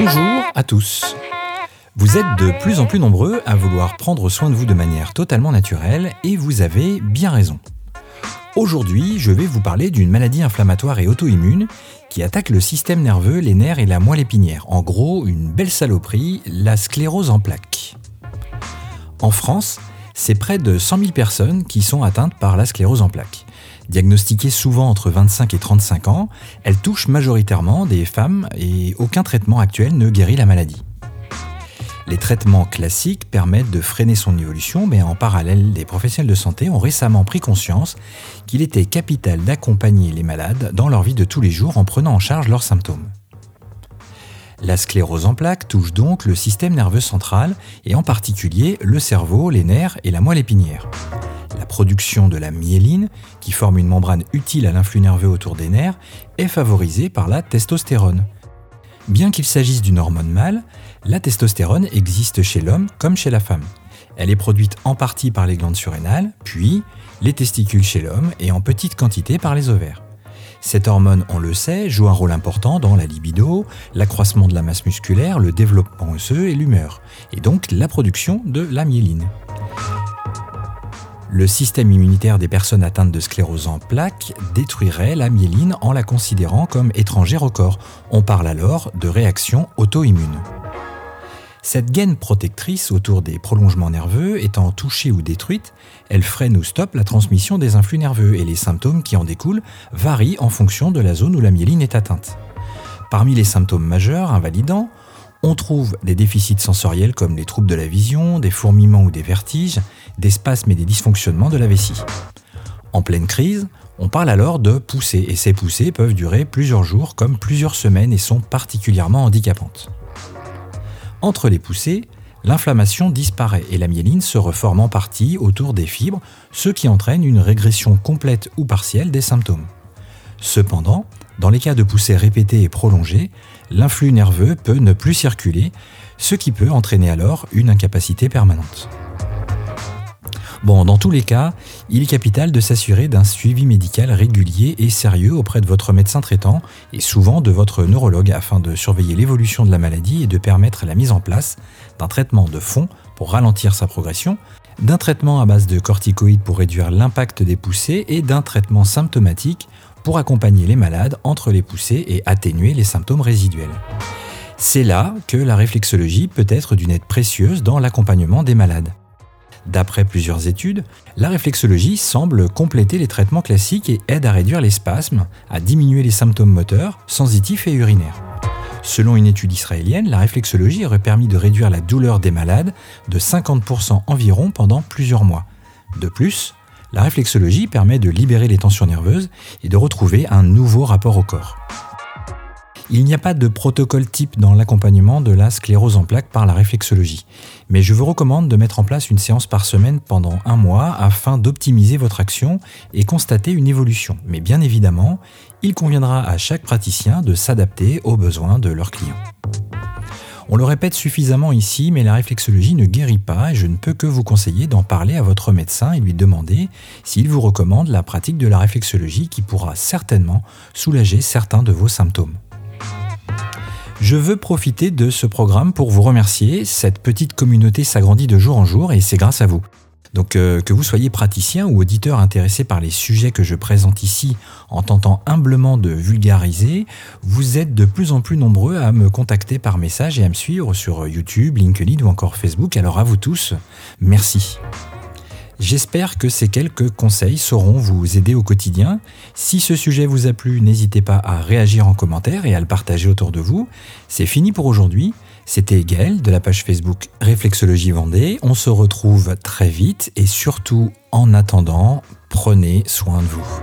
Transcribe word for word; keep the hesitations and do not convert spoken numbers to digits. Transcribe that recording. Bonjour à tous. Vous êtes de plus en plus nombreux à vouloir prendre soin de vous de manière totalement naturelle et vous avez bien raison. Aujourd'hui, je vais vous parler d'une maladie inflammatoire et auto-immune qui attaque le système nerveux, les nerfs et la moelle épinière. En gros, une belle saloperie, la sclérose en plaques. En France, c'est près de cent mille personnes qui sont atteintes par la sclérose en plaques. Diagnostiquée souvent entre vingt-cinq et trente-cinq ans, elle touche majoritairement des femmes et aucun traitement actuel ne guérit la maladie. Les traitements classiques permettent de freiner son évolution, mais en parallèle, des professionnels de santé ont récemment pris conscience qu'il était capital d'accompagner les malades dans leur vie de tous les jours en prenant en charge leurs symptômes. La sclérose en plaques touche donc le système nerveux central et en particulier le cerveau, les nerfs et la moelle épinière. La production de la myéline, qui forme une membrane utile à l'influx nerveux autour des nerfs, est favorisée par la testostérone. Bien qu'il s'agisse d'une hormone mâle, la testostérone existe chez l'homme comme chez la femme. Elle est produite en partie par les glandes surrénales, puis les testicules chez l'homme et en petite quantité par les ovaires. Cette hormone, on le sait, joue un rôle important dans la libido, l'accroissement de la masse musculaire, le développement osseux et l'humeur, et donc la production de la myéline. Le système immunitaire des personnes atteintes de sclérose en plaques détruirait la myéline en la considérant comme étrangère au corps. On parle alors de réaction auto-immune. Cette gaine protectrice autour des prolongements nerveux étant touchée ou détruite, elle freine ou stoppe la transmission des influx nerveux et les symptômes qui en découlent varient en fonction de la zone où la myéline est atteinte. Parmi les symptômes majeurs invalidants, on trouve des déficits sensoriels comme les troubles de la vision, des fourmillements ou des vertiges, des spasmes et des dysfonctionnements de la vessie. En pleine crise, on parle alors de poussées et ces poussées peuvent durer plusieurs jours comme plusieurs semaines et sont particulièrement handicapantes. Entre les poussées, l'inflammation disparaît et la myéline se reforme en partie autour des fibres, ce qui entraîne une régression complète ou partielle des symptômes. Cependant, dans les cas de poussées répétées et prolongées, l'influx nerveux peut ne plus circuler, ce qui peut entraîner alors une incapacité permanente. Bon, dans tous les cas, il est capital de s'assurer d'un suivi médical régulier et sérieux auprès de votre médecin traitant et souvent de votre neurologue afin de surveiller l'évolution de la maladie et de permettre la mise en place d'un traitement de fond pour ralentir sa progression, d'un traitement à base de corticoïdes pour réduire l'impact des poussées et d'un traitement symptomatique pour accompagner les malades entre les poussées et atténuer les symptômes résiduels. C'est là que la réflexologie peut être d'une aide précieuse dans l'accompagnement des malades. D'après plusieurs études, la réflexologie semble compléter les traitements classiques et aide à réduire les spasmes, à diminuer les symptômes moteurs, sensitifs et urinaires. Selon une étude israélienne, la réflexologie aurait permis de réduire la douleur des malades de cinquante pour cent environ pendant plusieurs mois. De plus, la réflexologie permet de libérer les tensions nerveuses et de retrouver un nouveau rapport au corps. Il n'y a pas de protocole type dans l'accompagnement de la sclérose en plaques par la réflexologie, mais je vous recommande de mettre en place une séance par semaine pendant un mois afin d'optimiser votre action et constater une évolution. Mais bien évidemment, il conviendra à chaque praticien de s'adapter aux besoins de leurs clients. On le répète suffisamment ici, mais la réflexologie ne guérit pas et je ne peux que vous conseiller d'en parler à votre médecin et lui demander s'il vous recommande la pratique de la réflexologie qui pourra certainement soulager certains de vos symptômes. Je veux profiter de ce programme pour vous remercier. Cette petite communauté s'agrandit de jour en jour et c'est grâce à vous. Donc euh, que vous soyez praticien ou auditeur intéressé par les sujets que je présente ici en tentant humblement de vulgariser, vous êtes de plus en plus nombreux à me contacter par message et à me suivre sur YouTube, LinkedIn ou encore Facebook. Alors à vous tous, merci. J'espère que ces quelques conseils sauront vous aider au quotidien. Si ce sujet vous a plu, n'hésitez pas à réagir en commentaire et à le partager autour de vous. C'est fini pour aujourd'hui. C'était Gaël de la page Facebook Réflexologie Vendée. On se retrouve très vite et surtout, en attendant, prenez soin de vous.